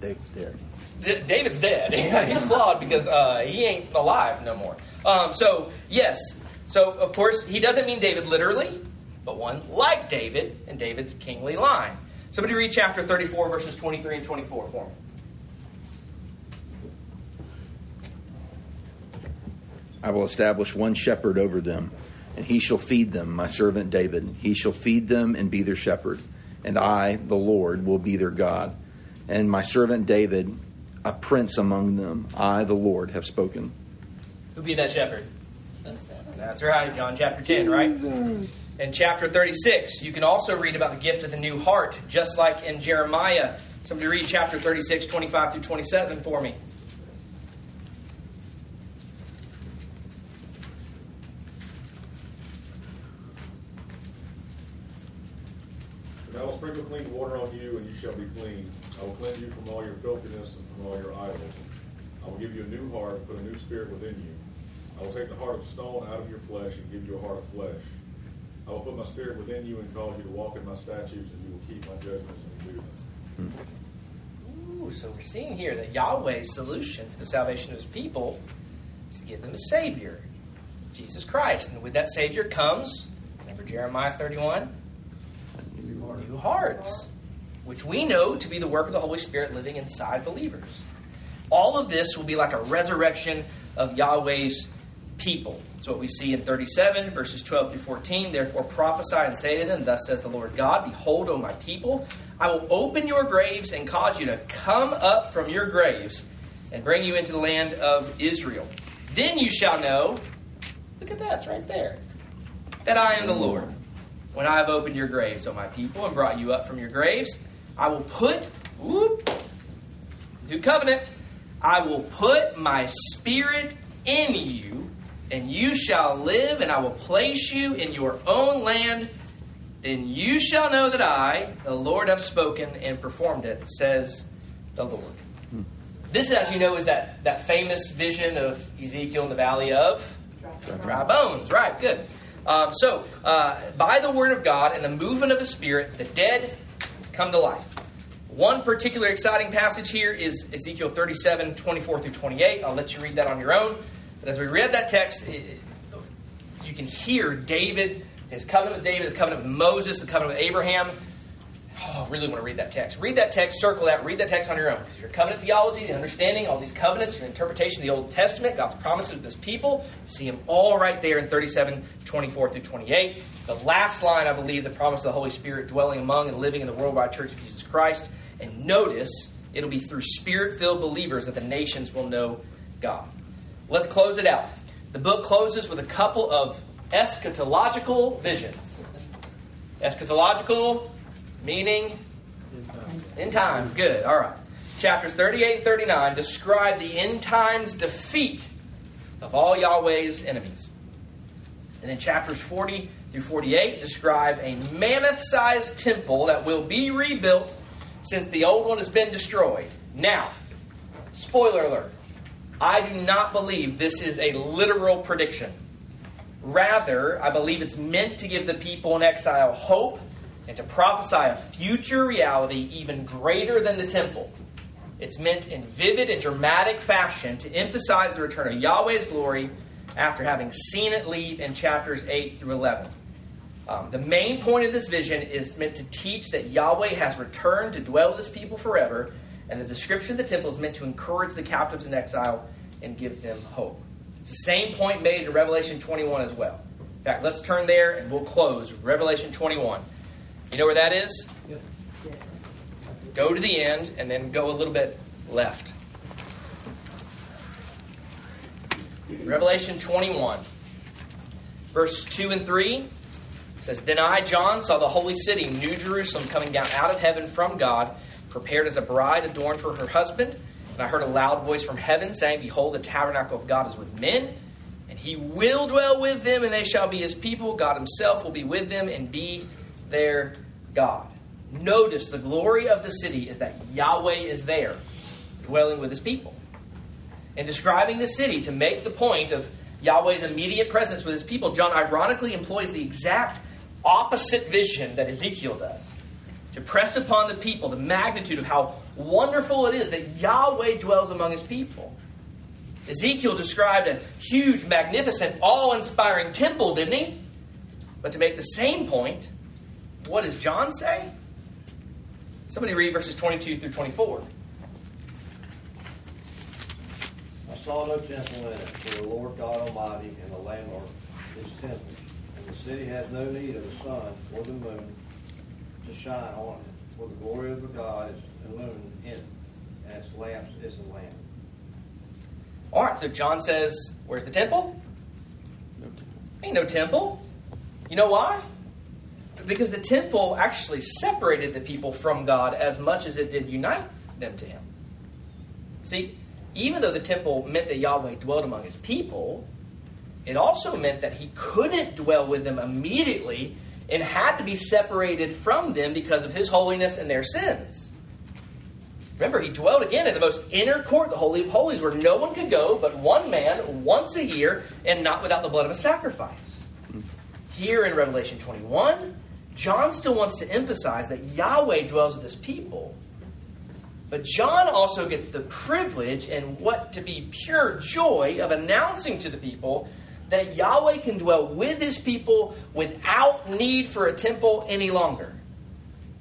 David's dead. D- David's dead. He's flawed because uh, he ain't alive no more. Um, so, yes. So, of course, he doesn't mean David literally, but one like David and David's kingly line. Somebody read chapter thirty-four, verses twenty-three and twenty-four for me. I will establish one shepherd over them, and he shall feed them, my servant David. He shall feed them and be their shepherd, and I, the Lord, will be their God. And my servant David, a prince among them, I, the Lord, have spoken. Who be that shepherd? That's right, John chapter ten, right? In chapter thirty-six, you can also read about the gift of the new heart, just like in Jeremiah. Somebody read chapter thirty-six, twenty-five through twenty-seven for me. I will sprinkle clean water on you, and you shall be clean. I will cleanse you from all your filthiness and from all your idols. I will give you a new heart and put a new spirit within you. I will take the heart of stone out of your flesh and give you a heart of flesh. I will put my spirit within you and cause you to walk in my statutes, and you will keep my judgments and do them. Ooh, so we're seeing here that Yahweh's solution for the salvation of his people is to give them a Savior, Jesus Christ. And with that Savior comes, remember Jeremiah thirty-one? New hearts, which we know to be the work of the Holy Spirit living inside believers. All of this will be like a resurrection of Yahweh's people. That's what we see in thirty-seven, verses twelve through fourteen. Therefore prophesy and say to them, thus says the Lord God, behold, O my people, I will open your graves and cause you to come up from your graves and bring you into the land of Israel. Then you shall know, look at that, it's right there, that I am the Lord. When I have opened your graves, O my people, and brought you up from your graves, I will put, whoop, new covenant, I will put my spirit in you, and you shall live, and I will place you in your own land. Then you shall know that I, the Lord, have spoken and performed it, says the Lord. Hmm. This, as you know, is that, that famous vision of Ezekiel in the valley of dry, dry, dry bones. Right, good. Um, so, uh, by the word of God and the movement of the Spirit, the dead come to life. One particular exciting passage here is Ezekiel thirty-seven, twenty-four through twenty-eight. I'll let you read that on your own. But as we read that text, it, you can hear David, his covenant with David, his covenant with Moses, the covenant with Abraham. Oh, I really want to read that text. Read that text, circle that, read that text on your own. Because your covenant theology, the understanding, all these covenants, your interpretation of the Old Testament, God's promises to this people, see them all right there in thirty-seven, twenty-four through twenty-eight. The last line, I believe, the promise of the Holy Spirit dwelling among and living in the worldwide church of Jesus Christ. And notice, it'll be through Spirit-filled believers that the nations will know God. Let's close it out. The book closes with a couple of eschatological visions. Eschatological meaning end times. Good. All right. Chapters thirty-eight and thirty-nine describe the end times defeat of all Yahweh's enemies. And then chapters forty through forty-eight describe a mammoth-sized temple that will be rebuilt since the old one has been destroyed. Now, spoiler alert, I do not believe this is a literal prediction. Rather, I believe it's meant to give the people in exile hope and to prophesy a future reality even greater than the temple. It's meant in vivid and dramatic fashion to emphasize the return of Yahweh's glory after having seen it leave in chapters eight through eleven. Um, the main point of this vision is meant to teach that Yahweh has returned to dwell with his people forever, and the description of the temple is meant to encourage the captives in exile and give them hope. It's the same point made in Revelation twenty-one as well. In fact, let's turn there and we'll close. Revelation twenty-one. You know where that is? Yep. Go to the end and then go a little bit left. Revelation twenty-one, verse two and three says, Then I, John, saw the holy city, New Jerusalem, coming down out of heaven from God, prepared as a bride adorned for her husband. And I heard a loud voice from heaven saying, Behold, the tabernacle of God is with men, and he will dwell with them, and they shall be his people. God himself will be with them and be their God. Notice the glory of the city is that Yahweh is there, dwelling with his people. In describing the city to make the point of Yahweh's immediate presence with his people, John ironically employs the exact opposite vision that Ezekiel does, to press upon the people the magnitude of how wonderful it is that Yahweh dwells among his people. Ezekiel described a huge, magnificent, awe-inspiring temple, didn't he? But to make the same point, what does John say? Somebody read verses twenty-two through twenty-four. I saw no temple in it, for the Lord God Almighty and the Lamb are his temples, and the city has no need of the sun or the moon to shine on it, for the glory of God is illumined in it, and its lamps is the Lamb. All right, so John says, where's the temple? No temple. Ain't no temple. You know why? Because the temple actually separated the people from God as much as it did unite them to him. See, even though the temple meant that Yahweh dwelled among his people, it also meant that he couldn't dwell with them immediately and had to be separated from them because of his holiness and their sins. Remember, he dwelt again in the most inner court, the Holy of Holies, where no one could go but one man once a year, and not without the blood of a sacrifice. Here in Revelation twenty-one, John still wants to emphasize that Yahweh dwells with his people. But John also gets the privilege and what to be pure joy of announcing to the people that Yahweh can dwell with his people without need for a temple any longer.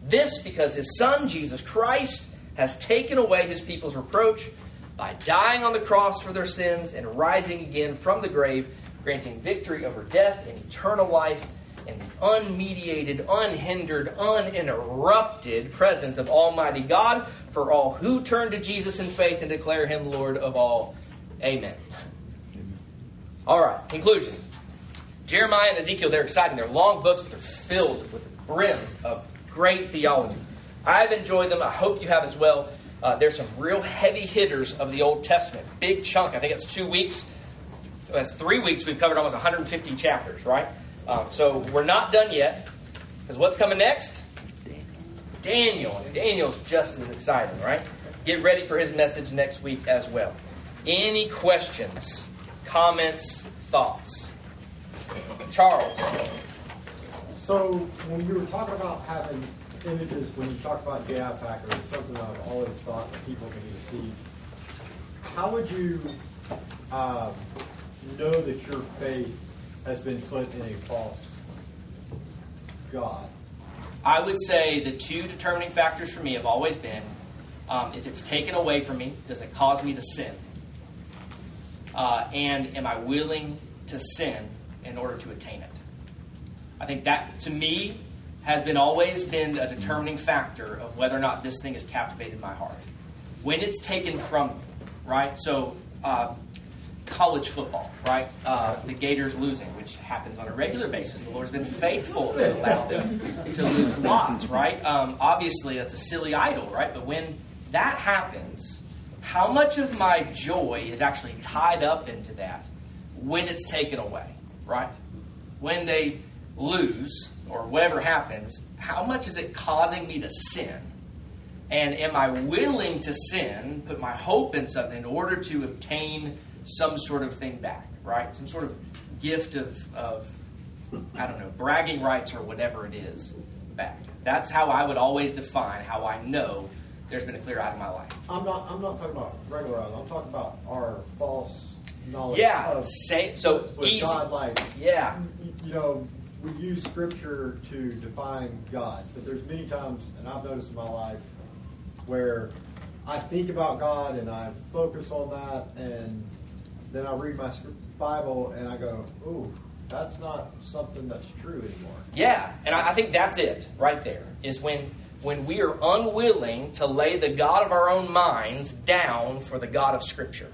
This because his son, Jesus Christ, has taken away his people's reproach by dying on the cross for their sins and rising again from the grave, granting victory over death and eternal life and the unmediated, unhindered, uninterrupted presence of Almighty God for all who turn to Jesus in faith and declare him Lord of all. Amen. Amen. All right, conclusion. Jeremiah and Ezekiel, they're exciting. They're long books, but they're filled with a brim of great theology. I've enjoyed them. I hope you have as well. Uh, there's some real heavy hitters of the Old Testament. Big chunk. I think it's two weeks. That's three weeks. We've covered almost one hundred fifty chapters, right? Um, so we're not done yet, because what's coming next? Daniel. And Daniel's just as exciting, right? Get ready for his message next week as well. Any questions, comments, thoughts? Charles. So when you were talking about having images, when you talk about gay packers, it's something I've always thought that people can need to see. How would you um, know that your faith has been put in a false god? I would say the two determining factors for me have always been, um, if it's taken away from me, does it cause me to sin? Uh, and am I willing to sin in order to attain it? I think that, to me, has been always been a determining factor of whether or not this thing has captivated my heart. When it's taken from me, right? So, uh, college football, right? Uh, the Gators losing, which happens on a regular basis. The Lord's been faithful to allow them to lose lots, right? Um, obviously, that's a silly idol, right? But when that happens, how much of my joy is actually tied up into that when it's taken away, right? When they lose, or whatever happens, how much is it causing me to sin? And am I willing to sin, put my hope in something in order to obtain some sort of thing back, right? Some sort of gift of, of, I don't know, bragging rights or whatever it is back. That's how I would always define how I know there's been a clear eye in my life. I'm not I'm not talking about regular eyes. I'm talking about our false knowledge. Yeah, of, say, so with easy. God, like, yeah. You know, we use Scripture to define God, but there's many times, and I've noticed in my life, where I think about God and I focus on that, and then I read my Bible and I go, ooh, that's not something that's true anymore. Yeah, and I think that's it right there, is when when we are unwilling to lay the God of our own minds down for the God of Scripture,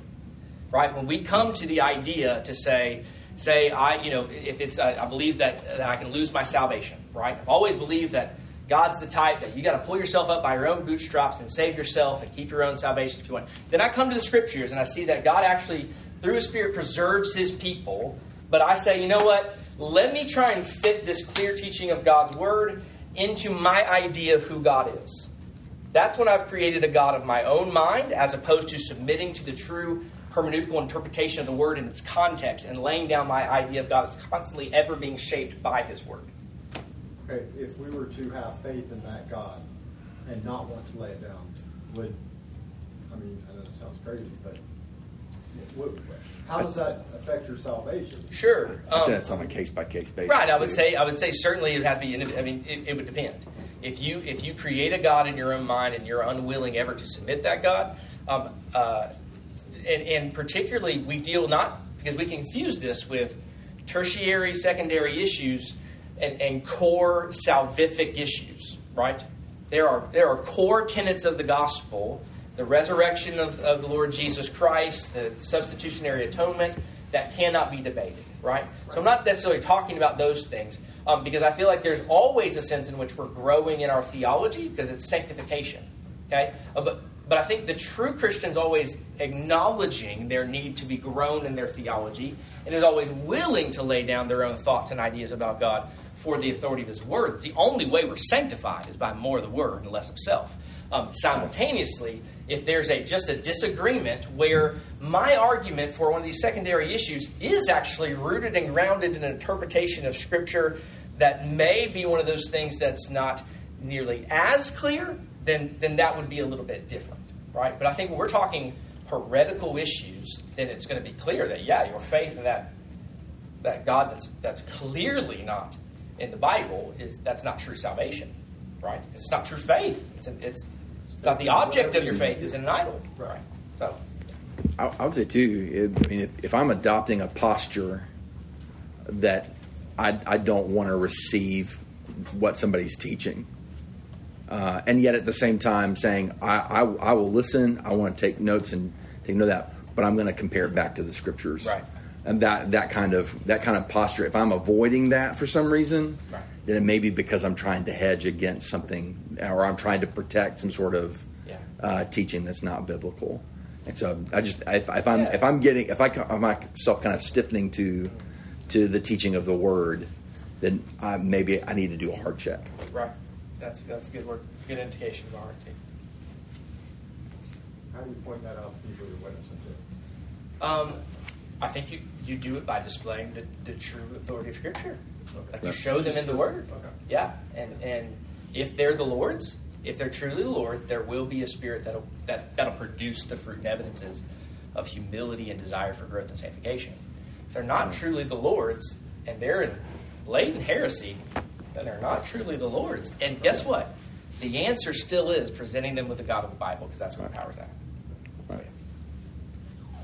right? When we come to the idea to say, say I, you know, if it's, I, I believe that, that I can lose my salvation, right? I've always believed that God's the type that you got to pull yourself up by your own bootstraps and save yourself and keep your own salvation if you want. Then I come to the scriptures and I see that God actually, through his Spirit, preserves his people. But I say, you know what? Let me try and fit this clear teaching of God's word into my idea of who God is. That's when I've created a God of my own mind, as opposed to submitting to the true hermeneutical interpretation of the word in its context and laying down my idea of God that's constantly ever being shaped by his word. Okay, if we were to have faith in that God and not want to lay it down, would, I mean, I know it sounds crazy, but would, how does that affect your salvation? Sure. Um, so that's on a case-by-case basis. Right, I would too. say I would say certainly it would have to be, I mean, it, it would depend. If you if you create a God in your own mind and you're unwilling ever to submit that God, um, uh, and, and particularly we deal not, because we confuse this with tertiary, secondary issues and, and core salvific issues, right? There are there are core tenets of the gospel, the resurrection of, of the Lord Jesus Christ, the substitutionary atonement, that cannot be debated, right? right. So I'm not necessarily talking about those things. Um, because I feel like there's always a sense in which we're growing in our theology, because it's sanctification, okay? Uh, but but I think the true Christian's always acknowledging their need to be grown in their theology and is always willing to lay down their own thoughts and ideas about God for the authority of his word. It's the only way we're sanctified is by more of the word and less of self. Um, simultaneously, if there's a just a disagreement where my argument for one of these secondary issues is actually rooted and grounded in an interpretation of Scripture that may be one of those things that's not nearly as clear, then then that would be a little bit different, right? But I think when we're talking heretical issues, then it's going to be clear that, yeah, your faith in that that God that's that's clearly not in the Bible is that's not true salvation, right? It's not true faith. It's an, it's That the object of your faith is an idol, right? So, I, I would say too. It, I mean, if, if I'm adopting a posture that I, I don't want to receive what somebody's teaching, uh, and yet at the same time saying I, I, I will listen, I want to take notes and take note of that, but I'm going to compare it back to the scriptures, right? And that that kind of that kind of posture. If I'm avoiding that for some reason, right, then it may be because I'm trying to hedge against something, or I'm trying to protect some sort of yeah. uh, teaching that's not biblical. And so I just if, if I'm yeah. if I'm getting if I am myself kind of stiffening to to the teaching of the word, then I, maybe I need to do a heart check. Right. That's that's a good word. It's a good indication of heart. How do you point that out to people you're witnessing to? Um, I think you, you do it by displaying the, the true authority of Scripture. Like you show them in the Word. Yeah. And and if they're the Lord's, if they're truly the Lord, there will be a spirit that'll, that, that'll produce the fruit and evidences of humility and desire for growth and sanctification. If they're not truly the Lord's and they're in blatant heresy, then they're not truly the Lord's. And guess what? The answer still is presenting them with the God of the Bible, because that's where the power's at. Right.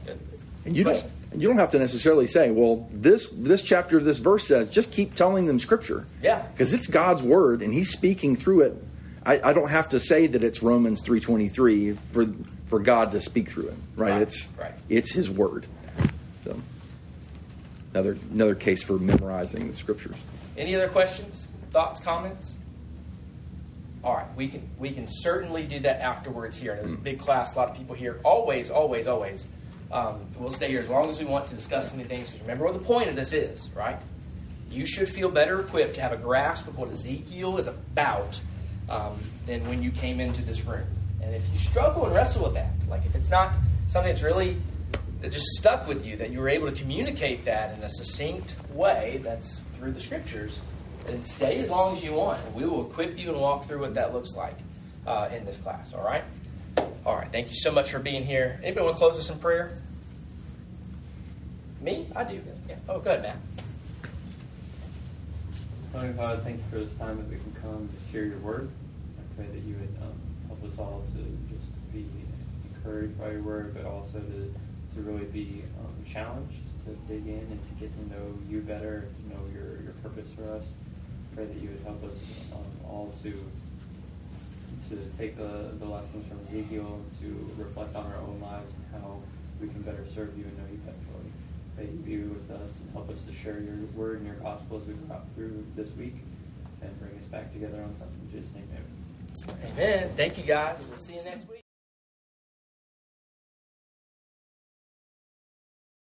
Good. And you Question? Don't. And you don't have to necessarily say, well, this this chapter of this verse says, just keep telling them Scripture. Yeah. Because it's God's Word, and He's speaking through it. I, I don't have to say that it's Romans three twenty-three for for God to speak through it, right? Right. It's right. It's His Word. So, another, another case for memorizing the Scriptures. Any other questions, thoughts, comments? All right, we can, we can certainly do that afterwards here. There's mm-hmm. a big class, a lot of people here. Always, always, always. Um, we'll stay here as long as we want to discuss any things, because remember what the point of this is, right? You should feel better equipped to have a grasp of what Ezekiel is about um, than when you came into this room. And if you struggle and wrestle with that, like if it's not something that's really that just stuck with you, that you were able to communicate that in a succinct way that's through the Scriptures, then stay as long as you want. We will equip you and walk through what that looks like uh, in this class, all right? All right, thank you so much for being here. Anybody want to close us in prayer? Me? I do. Yeah. Oh, go ahead, Matt. Father God, thank you for this time that we can come to share your word. I pray that you would um, help us all to just be encouraged by your word, but also to, to really be um, challenged to dig in and to get to know you better, to know your, your purpose for us. I pray that you would help us um, all to... to take the, the lessons from Ezekiel, to reflect on our own lives and how we can better serve you and know you better. Pray you be with us and help us to share your word and your gospel as we go out through this week. and bring us back together on something. In Jesus' name, amen. Amen. Thank you, guys. We'll see you next week.